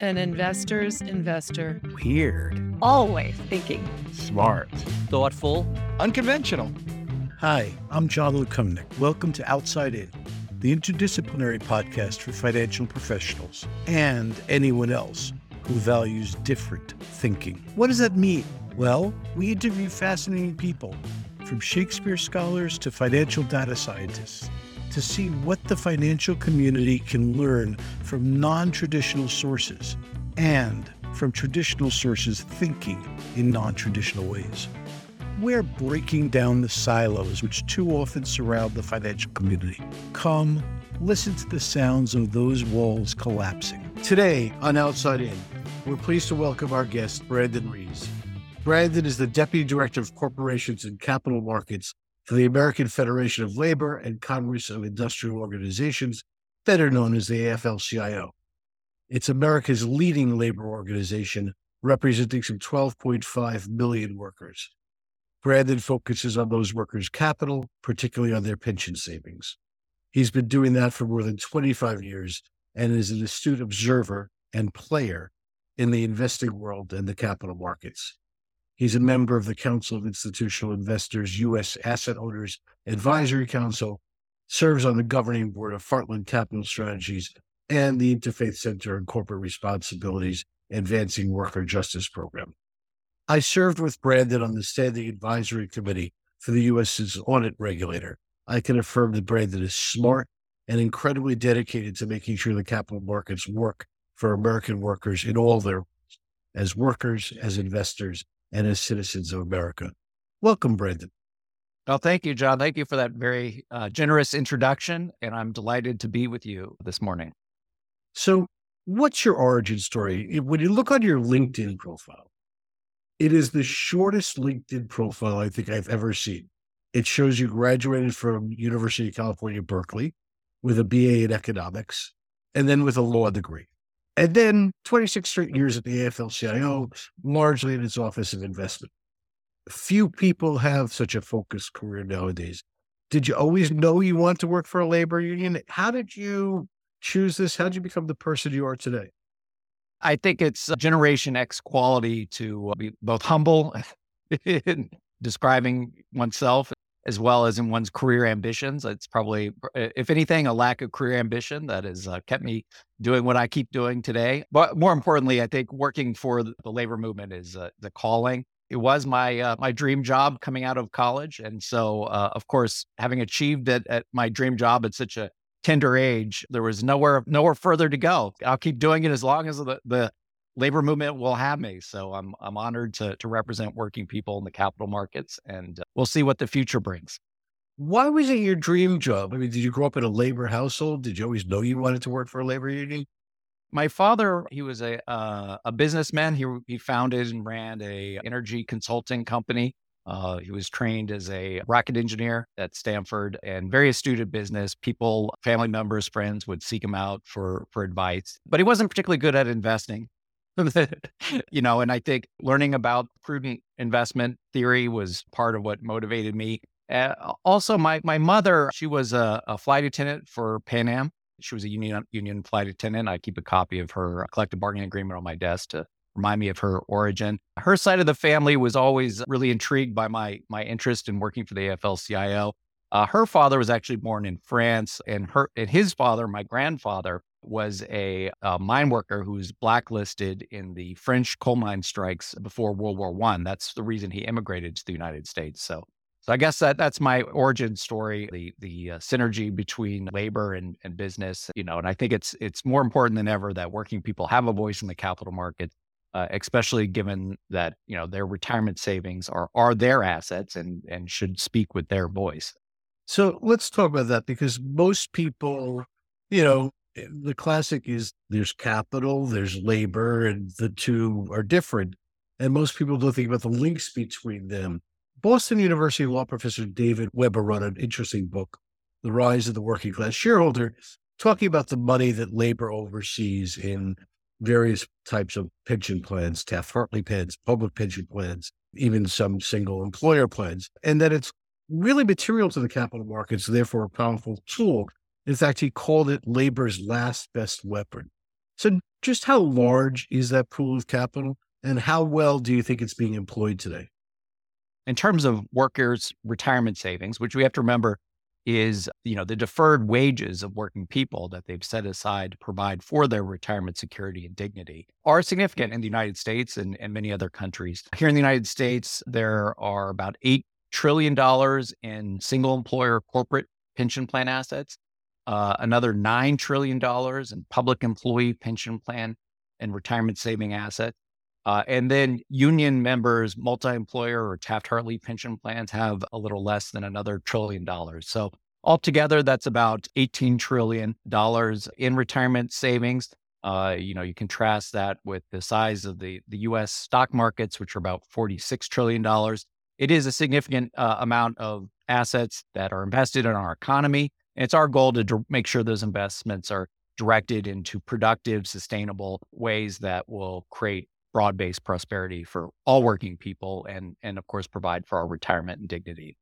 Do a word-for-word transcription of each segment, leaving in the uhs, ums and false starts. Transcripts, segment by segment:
An investor's investor. Weird. Always thinking. Smart. Thoughtful. Unconventional. Hi, I'm John Lukomnik. Welcome to Outside In, the interdisciplinary podcast for financial professionals and anyone else who values different thinking. What does that mean? Well, we interview fascinating people, from Shakespeare scholars to financial data scientists, to see what the financial community can learn from non-traditional sources and from traditional sources thinking in non-traditional ways. We're breaking down the silos which too often surround the financial community. Come, listen to the sounds of those walls collapsing. Today on Outside In, we're pleased to welcome our guest, Brandon Rees. Brandon is the Deputy Director of Corporations and Capital Markets for the American Federation of Labor and Congress of Industrial Organizations, better known as the A F L C I O. It's America's leading labor organization, representing some twelve point five million workers. Brandon focuses on those workers' capital, particularly on their pension savings. He's been doing that for more than twenty-five years and is an astute observer and player in the investing world and the capital markets. He's a member of the Council of Institutional Investors, U S Asset Owners Advisory Council, serves on the governing board of Fartland Capital Strategies and the Interfaith Center on Corporate Responsibilities, Advancing Worker Justice Program. I served with Brandon on the Standing Advisory Committee for the U S's audit regulator. I can affirm that Brandon is smart and incredibly dedicated to making sure the capital markets work for American workers in all their roles, as workers, as investors, and as citizens of America. Welcome, Brandon. Well, thank you, John. Thank you for that very uh, generous introduction, and I'm delighted to be with you this morning. So what's your origin story? When you look on your LinkedIn profile, it is the shortest LinkedIn profile I think I've ever seen. It shows you graduated from University of California, Berkeley, with a B A in economics, and then with a law degree. And then twenty-six straight years at the A F L C I O, largely in its office of investment. Few people have such a focused career nowadays. Did you always know you want to work for a labor union? How did you choose this? How did you become the person you are today? I think it's Generation X quality to be both humble in describing oneself as well as in one's career ambitions. It's probably, if anything, a lack of career ambition that has uh, kept me doing what I keep doing today. But more importantly, I think working for the labor movement is uh, the calling. It was my uh, my dream job coming out of college. And so, uh, of course, having achieved it at my dream job at such a tender age, there was nowhere nowhere further to go. I'll keep doing it as long as the, the labor movement will have me. So I'm I'm honored to to represent working people in the capital markets, and uh, we'll see what the future brings. Why was it your dream job? I mean, did you grow up in a labor household? Did you always know you wanted to work for a labor union? My father, he was a uh, a businessman. He he founded and ran a energy consulting company. Uh, he was trained as a rocket engineer at Stanford and very astute at business. People, family members, friends would seek him out for for advice, but he wasn't particularly good at investing. You know, and I think learning about prudent investment theory was part of what motivated me. Uh, also, my my mother, she was a, a flight attendant for Pan Am. She was a union union flight attendant. I keep a copy of her collective bargaining agreement on my desk to remind me of her origin. Her side of the family was always really intrigued by my my interest in working for the A F L C I O. Uh, her father was actually born in France, and her and his father, my grandfather, was a, a mine worker who was blacklisted in the French coal mine strikes before World War One. That's the reason he immigrated to the United States. So, so I guess that that's my origin story, the the uh, synergy between labor and, and business, you know, and I think it's it's more important than ever that working people have a voice in the capital market, uh, especially given that, you know, their retirement savings are are their assets and and should speak with their voice. So let's talk about that, because most people, you know, the classic is there's capital, there's labor, and the two are different. And most people don't think about the links between them. Boston University law professor David Webber wrote an interesting book, The Rise of the Working Class Shareholder, talking about the money that labor oversees in various types of pension plans, Taft-Hartley plans, public pension plans, even some single employer plans, and that it's really material to the capital markets, therefore a powerful tool. In fact, he called it labor's last best weapon. So Just how large is that pool of capital, and how well do you think it's being employed today? In terms of workers' retirement savings, which we have to remember is, you know, the deferred wages of working people that they've set aside to provide for their retirement security and dignity, are significant in the United States and, and many other countries. Here in the United States, there are about eight trillion dollars in single employer corporate pension plan assets, uh, another nine trillion dollars in public employee pension plan and retirement saving assets. Uh, and then union members, multi-employer or Taft-Hartley pension plans have a little less than another trillion dollars. So altogether, that's about eighteen trillion dollars in retirement savings. Uh, you know, you contrast that with the size of the, the U S stock markets, which are about forty-six trillion dollars. It is a significant uh, amount of assets that are invested in our economy. And it's our goal to d- make sure those investments are directed into productive, sustainable ways that will create broad-based prosperity for all working people and, and of course, provide for our retirement and dignity.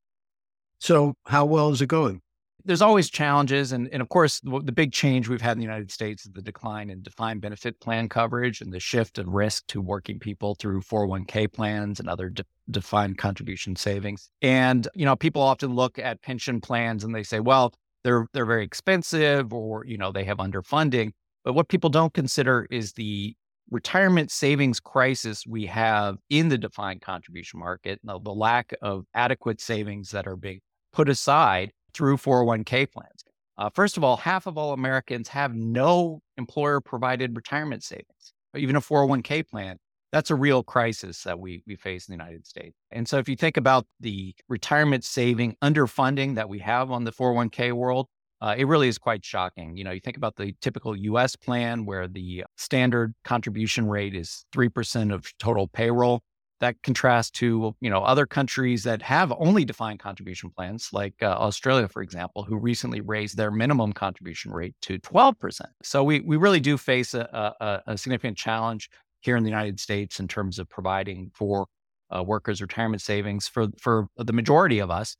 So how well is it going? There's always challenges. And, and of course, the big change we've had in the United States is the decline in defined benefit plan coverage and the shift of risk to working people through four oh one k plans and other de- defined contribution savings. And, you know, people often look at pension plans and they say, well, they're they're very expensive or, you know, they have underfunding. But what people don't consider is the retirement savings crisis we have in the defined contribution market, the, the lack of adequate savings that are being put aside through four oh one k plans. Uh, first of all, half of all Americans have no employer-provided retirement savings, or even a four oh one k plan. That's a real crisis that we we face in the United States. And so if you think about the retirement saving underfunding that we have on the four oh one k world, Uh, it really is quite shocking. You know, you think about the typical U S plan where the standard contribution rate is three percent of total payroll. That contrasts to, you know, other countries that have only defined contribution plans, like uh, Australia, for example, who recently raised their minimum contribution rate to twelve percent. So we we really do face a, a, a significant challenge here in the United States in terms of providing for uh, workers' retirement savings. For, for the majority of us,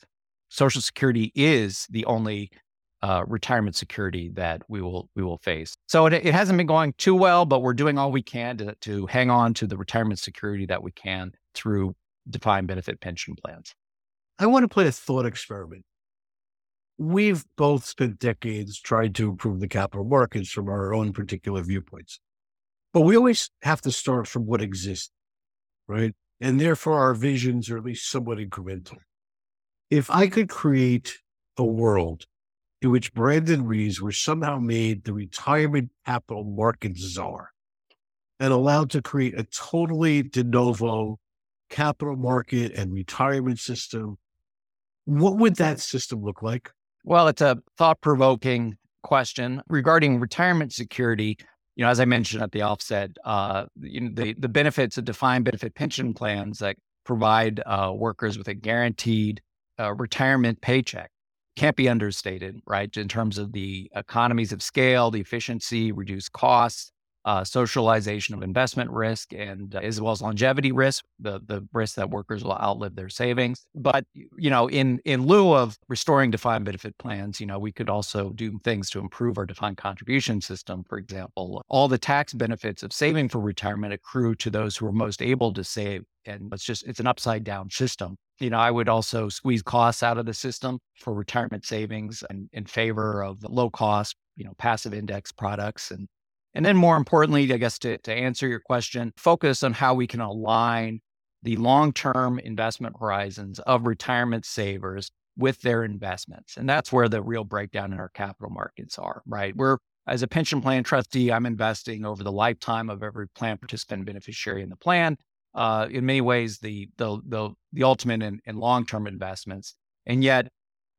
Social Security is the only Uh, retirement security that we will we will face. So it, it hasn't been going too well, but we're doing all we can to, to hang on to the retirement security that we can through defined benefit pension plans. I want to play a thought experiment. We've both spent decades trying to improve the capital markets from our own particular viewpoints, but we always have to start from what exists, right? And therefore our visions are at least somewhat incremental. If I could create a world in which Brandon Rees were somehow made the retirement capital market czar and allowed to create a totally de novo capital market and retirement system, what would that system look like? Well, it's a thought-provoking question. Regarding retirement security, you know, as I mentioned at the offset, uh, you know, the, the benefits of defined benefit pension plans that provide uh, workers with a guaranteed uh, retirement paycheck can't be understated, right? In terms of the economies of scale, the efficiency, reduced costs, uh, socialization of investment risk, and uh, as well as longevity risk, the, the risk that workers will outlive their savings. But, you know, in, in lieu of restoring defined benefit plans, you know, we could also do things to improve our defined contribution system. For example, all the tax benefits of saving for retirement accrue to those who are most able to save. And it's just, it's an upside down system. You know, I would also squeeze costs out of the system for retirement savings and in favor of low cost, you know, passive index products. And and then more importantly, I guess, to, to answer your question, focus on how we can align the long-term investment horizons of retirement savers with their investments. And that's where the real breakdown in our capital markets are, right? We're, as a pension plan trustee, I'm investing over the lifetime of every plan participant beneficiary in the plan. Uh, in many ways, the the the, the ultimate and, and long-term investments, and yet,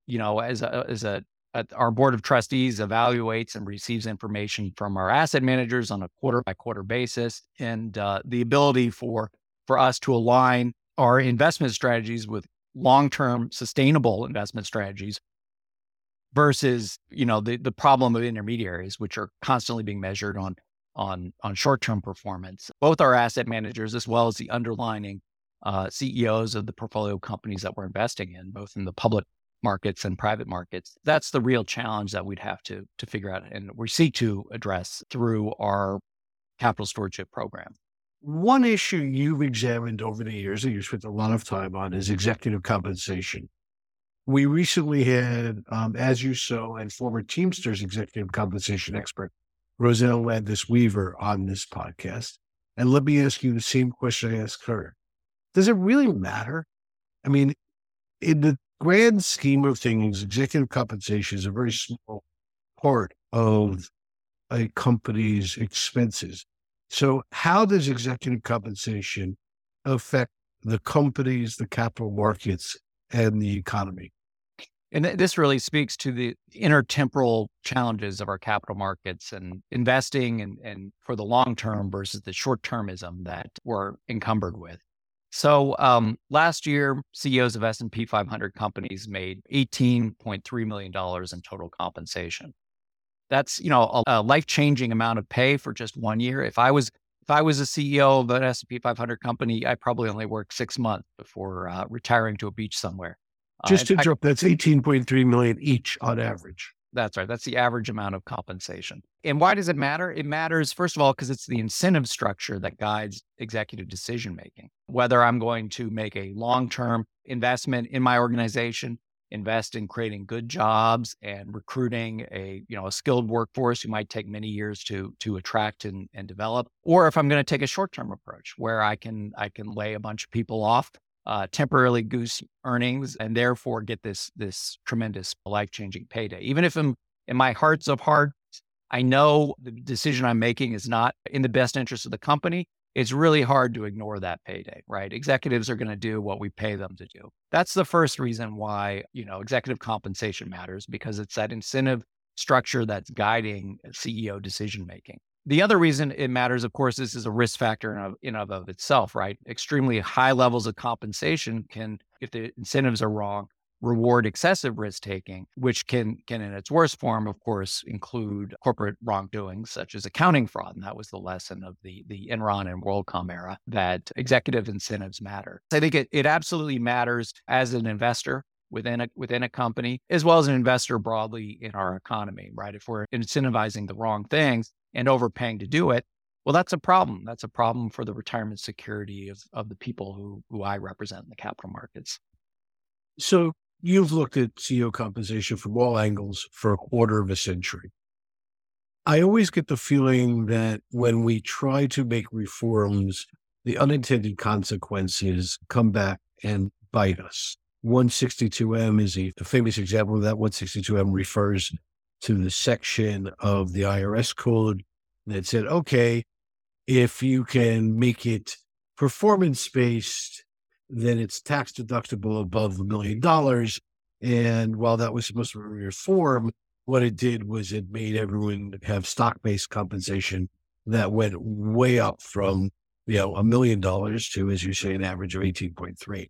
you know, as a, as a, a our board of trustees evaluates and receives information from our asset managers on a quarter-by-quarter basis, and uh, the ability for for us to align our investment strategies with long-term sustainable investment strategies versus, you know, the the problem of intermediaries, which are constantly being measured on. on on short-term performance. Both our asset managers, as well as the underlining uh, C E Os of the portfolio companies that we're investing in, both in the public markets and private markets, that's the real challenge that we'd have to to figure out. And we seek to address through our capital stewardship program. One issue you've examined over the years that you spent a lot of time on is executive compensation. We recently had, um, as you saw, and former Teamsters executive compensation expert, Rosanna Landis Weaver, on this podcast. And let me ask you the same question I asked her. Does it really matter? I mean, in the grand scheme of things, executive compensation is a very small part of a company's expenses. So how does executive compensation affect the companies, the capital markets, and the economy? And this really speaks to the intertemporal challenges of our capital markets and investing and, and for the long term versus the short termism that we're encumbered with. So um, last year, C E Os of S and P five hundred companies made eighteen point three million dollars in total compensation. That's, you know, a, a life-changing amount of pay for just one year. If I was if I was a C E O of an S and P five hundred company, I probably only worked six months before uh, retiring to a beach somewhere. Just to jump, that's eighteen point three million each on average. That's right. That's the average amount of compensation. And why does it matter? It matters, first of all, because it's the incentive structure that guides executive decision-making. Whether I'm going to make a long-term investment in my organization, invest in creating good jobs and recruiting a, you know, a skilled workforce who might take many years to, to attract and, and develop, or if I'm going to take a short-term approach where I can, I can lay a bunch of people off, Uh, temporarily goose earnings, and therefore get this this tremendous life-changing payday. Even if I'm, in my hearts of hearts, I know the decision I'm making is not in the best interest of the company, it's really hard to ignore that payday, right? Executives are going to do what we pay them to do. That's the first reason why, you know, executive compensation matters, because it's that incentive structure that's guiding C E O decision-making. The other reason it matters, of course, this is a risk factor in of, in of, of itself, right? Extremely high levels of compensation can, if the incentives are wrong, reward excessive risk-taking, which can, can in its worst form, of course, include corporate wrongdoings such as accounting fraud. And that was the lesson of the, the Enron and WorldCom era, that executive incentives matter. I think it, it absolutely matters as an investor within a within a company, as well as an investor broadly in our economy, right? If we're incentivizing the wrong things and overpaying to do it, well, that's a problem. That's a problem for the retirement security of, of the people who, who I represent in the capital markets. So you've looked at C E O compensation from all angles for a quarter of a century. I always get the feeling that when we try to make reforms, the unintended consequences come back and bite us. one sixty-two M is a famous example of that. one sixty-two M refers to the section of the I R S code that said, okay, if you can make it performance-based, then it's tax deductible above a million dollars. And while that was supposed to be reform, what it did was it made everyone have stock-based compensation that went way up from, you know, a million dollars to, as you say, an average of eighteen point three.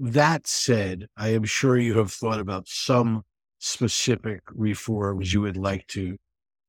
That said, I am sure you have thought about some specific reforms you would like to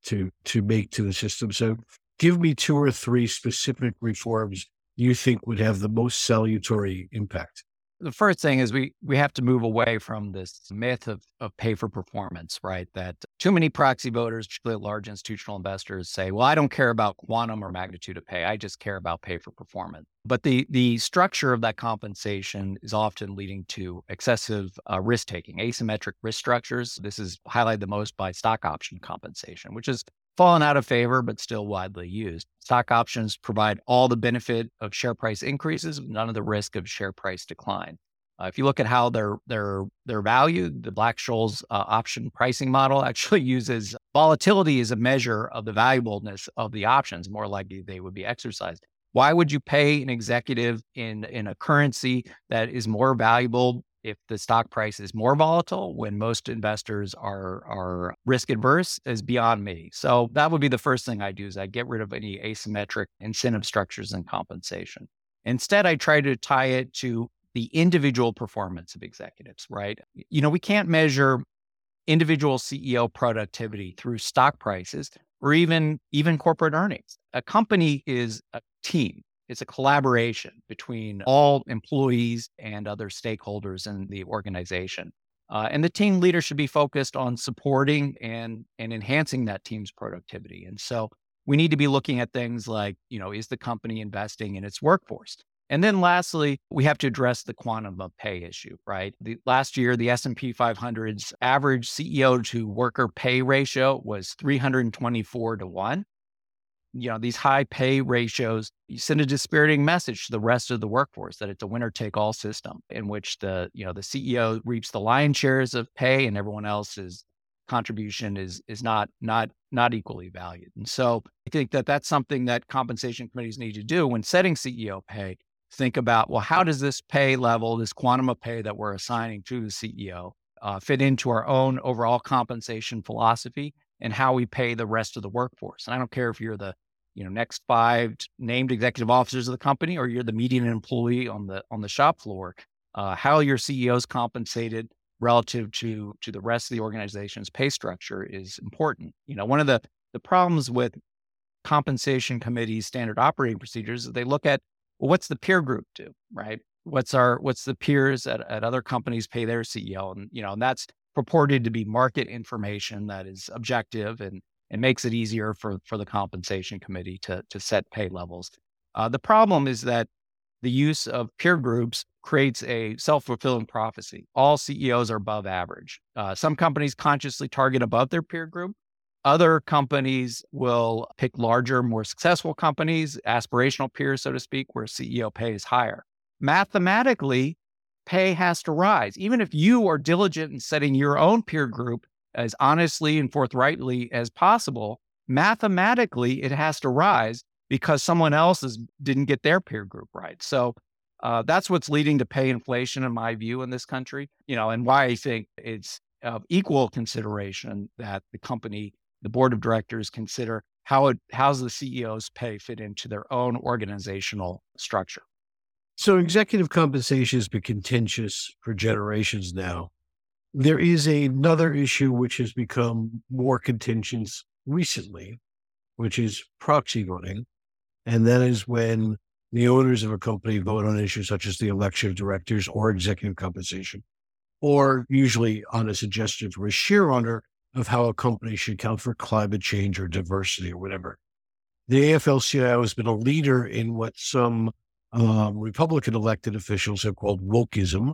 to to make to the system. So give me two or three specific reforms you think would have the most salutary impact. The first thing is we we have to move away from this myth of, of pay for performance, right? That too many proxy voters, particularly large institutional investors, say, well, I don't care about quantum or magnitude of pay. I just care about pay for performance. But the the structure of that compensation is often leading to excessive uh, risk-taking, asymmetric risk structures. This is highlighted the most by stock option compensation, which has fallen out of favor, but still widely used. Stock options provide all the benefit of share price increases, none of the risk of share price decline. Uh, if you look at how they're, they're, they're valued, the Black-Scholes uh, option pricing model actually uses volatility as a measure of the valuableness of the options, more likely they would be exercised. Why would you pay an executive in, in a currency that is more valuable if the stock price is more volatile when most investors are, are risk adverse is beyond me. So that would be the first thing I do is I get rid of any asymmetric incentive structures and compensation. Instead, I try to tie it to the individual performance of executives, right? You know, we can't measure individual C E O productivity through stock prices or even, even corporate earnings. A company is a team. It's a collaboration between all employees and other stakeholders in the organization. Uh, and the team leader should be focused on supporting and, and enhancing that team's productivity. And so we need to be looking at things like, you know, is the company investing in its workforce? And then lastly, we have to address the quantum of pay issue, right? The, last year, the S and P five hundred's average C E O to worker pay ratio was three hundred twenty-four to one. You know, these high pay ratios, you send a dispiriting message to the rest of the workforce that it's a winner-take-all system in which the, you know, the C E O reaps the lion's shares of pay and everyone else's contribution is is not not not equally valued. And so I think that that's something that compensation committees need to do when setting C E O pay. Think about, well, how does this pay level, this quantum of pay that we're assigning to the C E O uh, fit into our own overall compensation philosophy and how we pay the rest of the workforce? And I don't care if you're the, you know, next five named executive officers of the company or you're the median employee on the on the shop floor, uh, how your C E O's compensated relative to to the rest of the organization's pay structure is important. You know, one of the the problems with compensation committee standard operating procedures is they look at, well, what's the peer group do, right? What's our, what's the peers at, at other companies pay their C E O? And, you know, and that's purported to be market information that is objective and, and makes it easier for, for the compensation committee to, to set pay levels. Uh, the problem is that the use of peer groups creates a self-fulfilling prophecy. All C E Os are above average. Uh, some companies consciously target above their peer group. Other companies will pick larger, more successful companies, aspirational peers, so to speak, where C E O pay is higher. Mathematically, pay has to rise. Even if you are diligent in setting your own peer group as honestly and forthrightly as possible, mathematically, it has to rise because someone else is, didn't get their peer group right. So uh, that's what's leading to pay inflation, in my view, in this country, you know, and why I think it's of equal consideration that the company, the board of directors consider how it, how's the C E O's pay fit into their own organizational structure. So executive compensation has been contentious for generations now. There is another issue which has become more contentious recently, which is proxy voting. And that is when the owners of a company vote on issues such as the election of directors or executive compensation, or usually on a suggestion for a share owner of how a company should account for climate change or diversity or whatever. The A F L C I O has been a leader in what some um, Republican elected officials have called wokeism,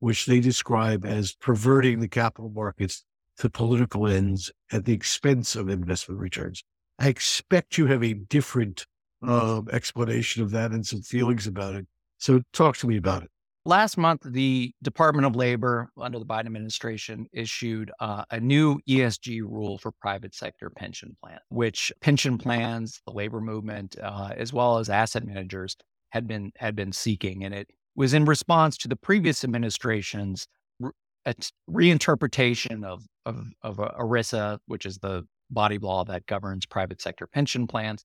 which they describe as perverting the capital markets to political ends at the expense of investment returns. I expect you have a different um, explanation of that and some feelings about it. So talk to me about it. Last month, the Department of Labor under the Biden administration issued uh, a new E S G rule for private sector pension plans, which pension plans, the labor movement, uh, as well as asset managers had been had been seeking. And it was in response to the previous administration's re- reinterpretation of, of, of ERISA, which is the body law that governs private sector pension plans,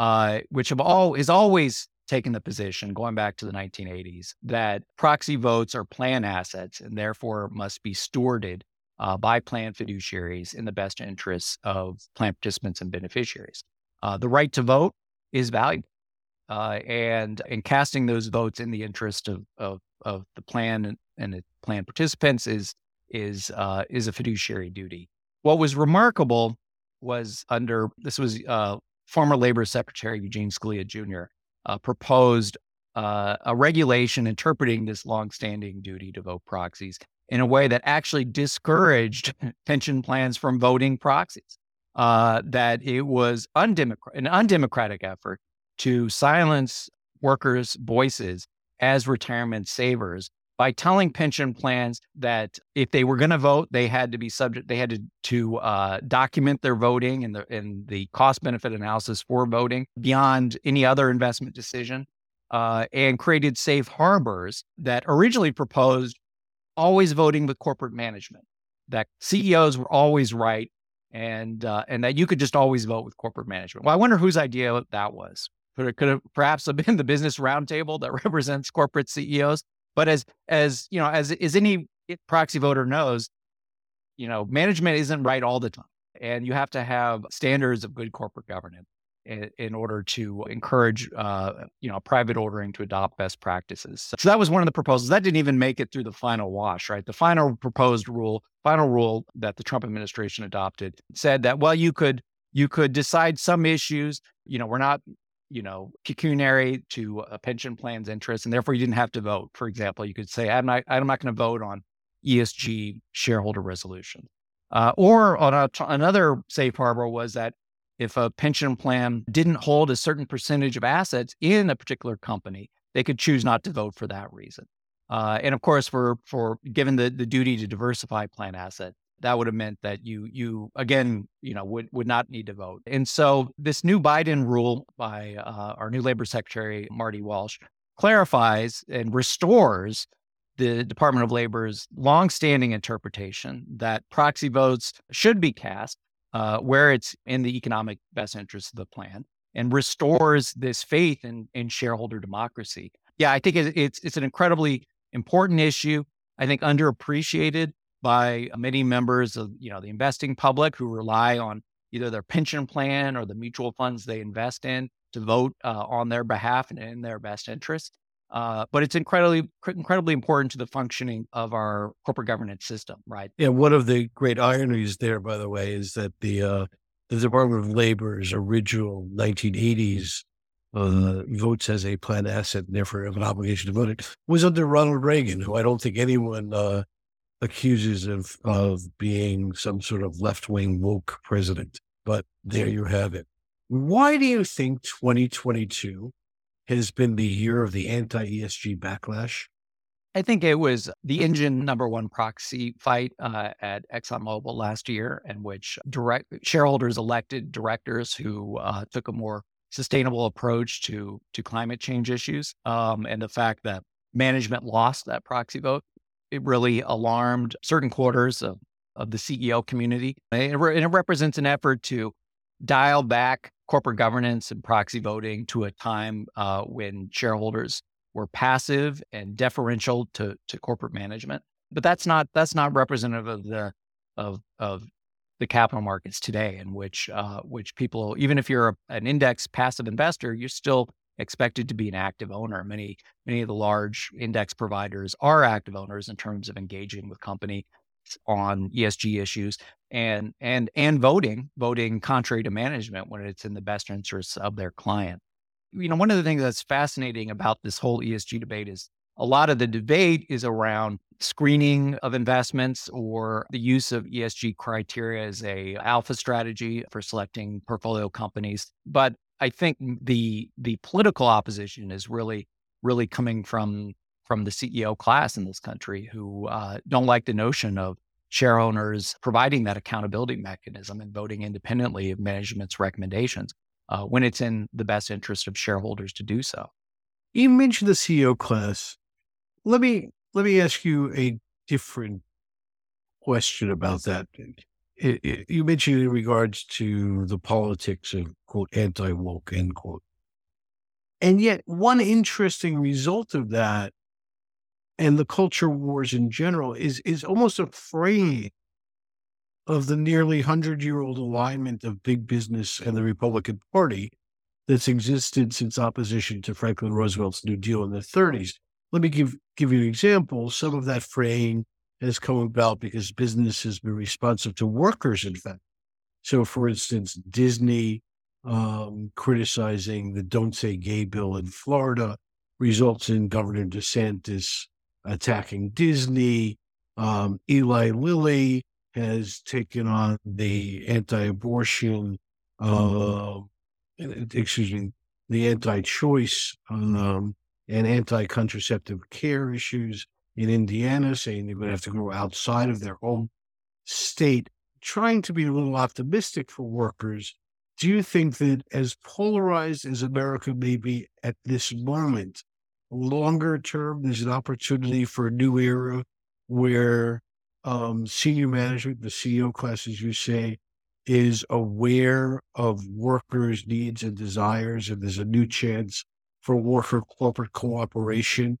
uh, which have all is always taken the position, going back to the nineteen eighties, that proxy votes are plan assets and therefore must be stewarded uh, by plan fiduciaries in the best interests of plan participants and beneficiaries. Uh, the right to vote is valuable, uh, and in casting those votes in the interest of of, of the plan and the plan participants is is uh, is a fiduciary duty. What was remarkable was under this was uh, former Labor Secretary Eugene Scalia Junior Uh, proposed uh, a regulation interpreting this longstanding duty to vote proxies in a way that actually discouraged pension plans from voting proxies, uh, that it was undemocratic, an undemocratic effort to silence workers' voices as retirement savers by telling pension plans that if they were going to vote, they had to be subject, they had to, to uh, document their voting and the and the cost benefit analysis for voting beyond any other investment decision, uh, and created safe harbors that originally proposed always voting with corporate management, that C E Os were always right, and uh, and that you could just always vote with corporate management. Well, I wonder whose idea that was. Could it, could it perhaps have been the business roundtable that represents corporate C E Os? But as, as you know, as as any proxy voter knows, you know, management isn't right all the time, and you have to have standards of good corporate governance in, in order to encourage, uh, you know, private ordering to adopt best practices. So, so that was one of the proposals that didn't even make it through the final wash, right? The final proposed rule, final rule that the Trump administration adopted said that, well, you could You could decide some issues, you know, we're not, you know, pecuniary to a pension plan's interest, and therefore you didn't have to vote. For example, you could say, I'm not, I'm not going to vote on E S G shareholder resolution. Uh, or on a, another safe harbor was that if a pension plan didn't hold a certain percentage of assets in a particular company, they could choose not to vote for that reason. Uh, and of course, for for given the, the duty to diversify plan asset, that would have meant that you, you again, you know, would, would not need to vote. And so this new Biden rule by uh, our new Labor Secretary, Marty Walsh, clarifies and restores the Department of Labor's longstanding interpretation that proxy votes should be cast uh, where it's in the economic best interest of the plan, and restores this faith in, in shareholder democracy. Yeah, I think it's it's an incredibly important issue. I think underappreciated by many members of, you know, the investing public who rely on either their pension plan or the mutual funds they invest in to vote uh, on their behalf and in their best interest. Uh, but it's incredibly, incredibly important to the functioning of our corporate governance system, right? Yeah, one of the great ironies there, by the way, is that the uh, the Department of Labor's original nineteen eighties uh, votes as a planned asset, and therefore have an obligation to vote it, was under Ronald Reagan, who I don't think anyone uh, accuses of of being some sort of left-wing woke president. But there you have it. Why do you think twenty twenty-two has been the year of the anti-E S G backlash? I think it was the Engine Number One proxy fight uh, at ExxonMobil last year, in which direct shareholders elected directors who uh, took a more sustainable approach to to climate change issues. Um, and the fact that management lost that proxy vote, it really alarmed certain quarters of, of the C E O community. And it, re- and it represents an effort to dial back corporate governance and proxy voting to a time uh, when shareholders were passive and deferential to to corporate management. But that's not that's not representative of the of of the capital markets today, in which uh, which people, even if you're a, an index passive investor, you're still expected to be an active owner. Many many of the large index providers are active owners in terms of engaging with company on E S G issues and and and voting voting contrary to management when it's in the best interests of their client. You know, one of the things that's fascinating about this whole E S G debate is a lot of the debate is around screening of investments or the use of E S G criteria as a alpha strategy for selecting portfolio companies. But I think the the political opposition is really really coming from from the C E O class in this country, who uh, don't like the notion of share owners providing that accountability mechanism and voting independently of management's recommendations uh, when it's in the best interest of shareholders to do so. You mentioned the C E O class. Let me let me ask you a different question about that. It, it, you mentioned in regards to the politics of, quote, anti-woke, end quote. And yet one interesting result of that, and the culture wars in general, is is almost afraid of the nearly hundred-year-old alignment of big business and the Republican Party that's existed since opposition to Franklin Roosevelt's New Deal in the thirties. Let me give, give you an example. Some of that fraying has come about because business has been responsive to workers, in fact. So, for instance, Disney um, criticizing the Don't Say Gay bill in Florida results in Governor DeSantis attacking Disney. Um, Eli Lilly has taken on the anti-abortion, uh, excuse me, the anti-choice um, and anti-contraceptive care issues in Indiana, saying they're going to have to go outside of their home state, trying to be a little optimistic for workers. Do you think that, as polarized as America may be at this moment, longer term, there's an opportunity for a new era where um, senior management, the C E O class, as you say, is aware of workers' needs and desires, and there's a new chance for worker corporate cooperation,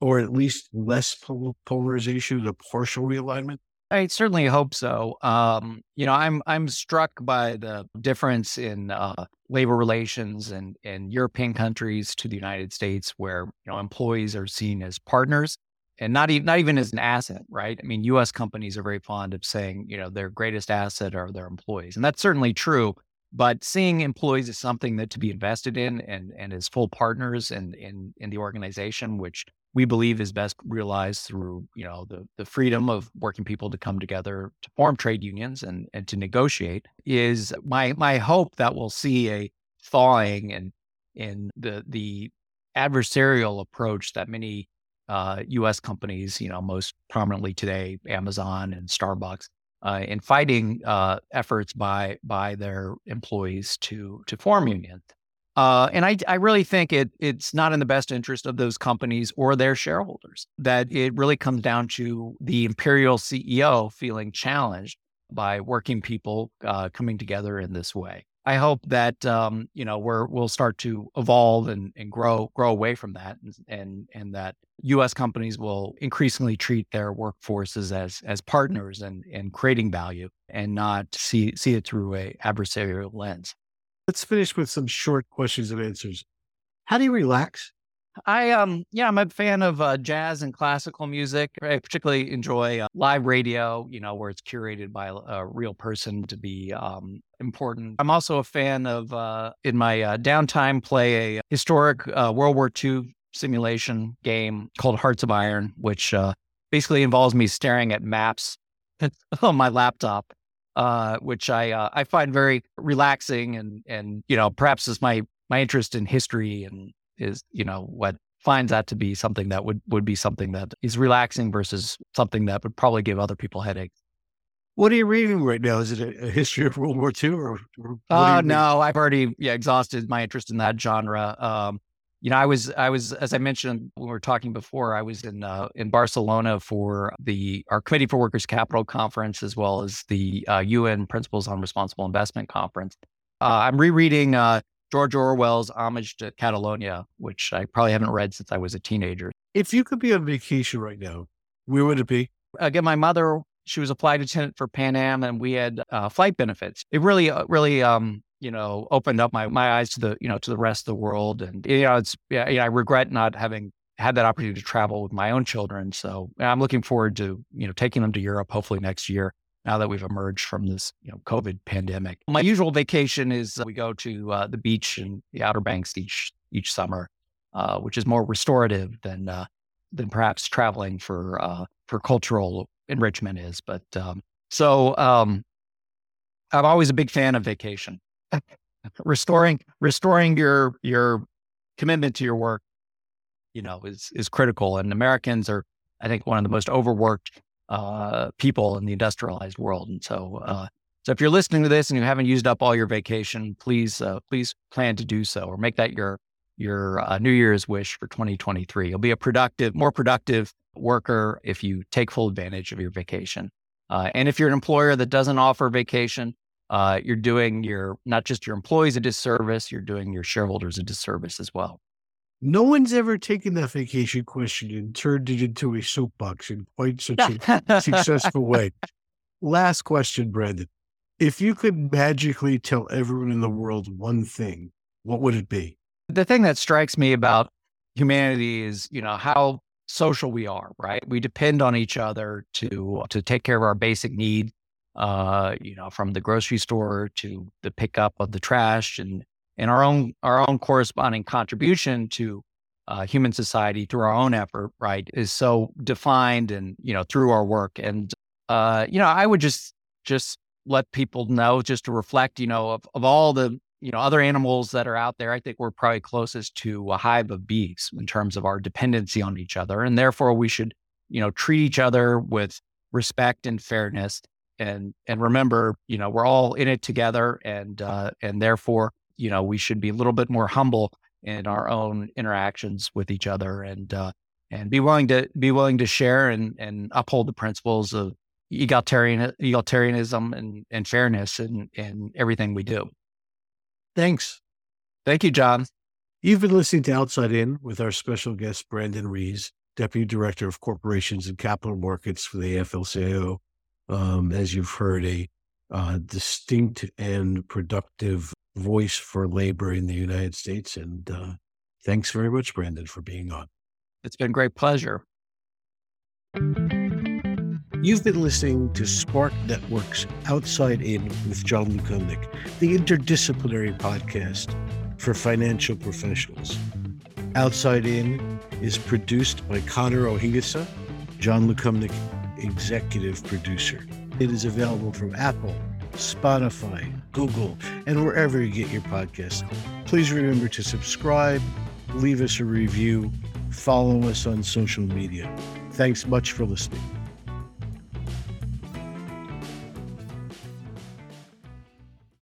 or at least less pol- polarization, a partial realignment? I certainly hope so. Um, you know, I'm I'm struck by the difference in uh, labor relations and and European countries to the United States, where, you know, employees are seen as partners and not even not even as an asset, right? I mean, U S companies are very fond of saying, you know, their greatest asset are their employees, and that's certainly true But seeing employees as something that to be invested in and, and as full partners in, in, in the organization, which we believe is best realized through, you know, the, the freedom of working people to come together to form trade unions and, and to negotiate, is my my hope that we'll see a thawing and in the the adversarial approach that many uh, U S companies, you know, most prominently today, Amazon and Starbucks, Uh, in fighting uh, efforts by by their employees to to form unions, uh, and I, I really think it it's not in the best interest of those companies or their shareholders, that it really comes down to the imperial C E O feeling challenged by working people uh, coming together in this way. I hope that um, you know we're we'll start to evolve and, and grow grow away from that, and and and that U S companies will increasingly treat their workforces as as partners and and creating value, and not see see it through a adversarial lens. Let's finish with some short questions and answers. How do you relax? I um yeah I'm a fan of uh, jazz and classical music. I particularly enjoy uh, live radio, you know, where it's curated by a real person to be um, important. I'm also a fan of uh, in my uh, downtime play a historic uh, World War Two simulation game called Hearts of Iron, which uh, basically involves me staring at maps on my laptop, uh, which I uh, I find very relaxing, and and you know perhaps it's my my interest in history and is, you know, what finds that to be something that would, would be something that is relaxing versus something that would probably give other people headaches. What are you reading right now? Is it a, a history of World War Two? Or, or uh, no, I've already yeah, exhausted my interest in that genre. Um, you know, I was, I was, as I mentioned, when we were talking before, I was in, uh, in Barcelona for the, our Committee for Workers' Capital conference, as well as the uh, U N Principles on Responsible Investment conference. Uh, I'm rereading, uh, George Orwell's Homage to Catalonia, which I probably haven't read since I was a teenager. If you could be on vacation right now, where would it be? Again, my mother, she was a flight attendant for Pan Am, and we had uh, flight benefits. It really, really, um, you know, opened up my, my eyes to the, you know, to the rest of the world. And, you know, it's, yeah, yeah, I regret not having had that opportunity to travel with my own children. So I'm looking forward to, you know, taking them to Europe, hopefully next year, now that we've emerged from this, you know, COVID pandemic. My usual vacation is uh, we go to uh, the beach in the Outer Banks each each summer, uh, which is more restorative than uh, than perhaps traveling for uh, for cultural enrichment is. But um, so um, I'm always a big fan of vacation, restoring restoring your your commitment to your work, you know, is is critical. And Americans are, I think, one of the most overworked uh, people in the industrialized world. And so, uh, so if you're listening to this and you haven't used up all your vacation, please, uh, please plan to do so, or make that your, your, uh, New Year's wish for twenty twenty-three. You'll be a productive, more productive worker if you take full advantage of your vacation. Uh, and if you're an employer that doesn't offer vacation, uh, you're doing your, not just your employees a disservice, you're doing your shareholders a disservice as well. No one's ever taken that vacation question and turned it into a soapbox in quite such a successful way. Last question, Brandon. If you could magically tell everyone in the world one thing, what would it be? The thing that strikes me about humanity is, you know, how social we are, right? We depend on each other to to take care of our basic needs, uh, you know, from the grocery store to the pickup of the trash, and and our own our own corresponding contribution to uh, human society through our own effort, right, is so defined and, you know, through our work. And, uh, you know, I would just just let people know, just to reflect, you know, of, of all the, you know, other animals that are out there, I think we're probably closest to a hive of bees in terms of our dependency on each other. And therefore, we should, you know, treat each other with respect and fairness. And and remember, you know, we're all in it together. And uh, and therefore, you know, we should be a little bit more humble in our own interactions with each other, and uh, and be willing to be willing to share and, and uphold the principles of egalitarian egalitarianism and, and fairness in, in everything we do. Thanks. Thank you, John. You've been listening to Outside In with our special guest, Brandon Rees, Deputy Director of Corporations and Capital Markets for the A F L C I O. Um, as you've heard, a uh, distinct and productive voice for labor in the United States. And uh, thanks very much, Brandon, for being on. It's been a great pleasure. You've been listening to Spark Networks Outside In with John Lukomnik, the interdisciplinary podcast for financial professionals. Outside In is produced by Connor Ohigasa, John Lukomnik, executive producer. It is available from Apple, Spotify, Google, and wherever you get your podcasts. Please remember to subscribe, leave us a review, follow us on social media. Thanks much for listening.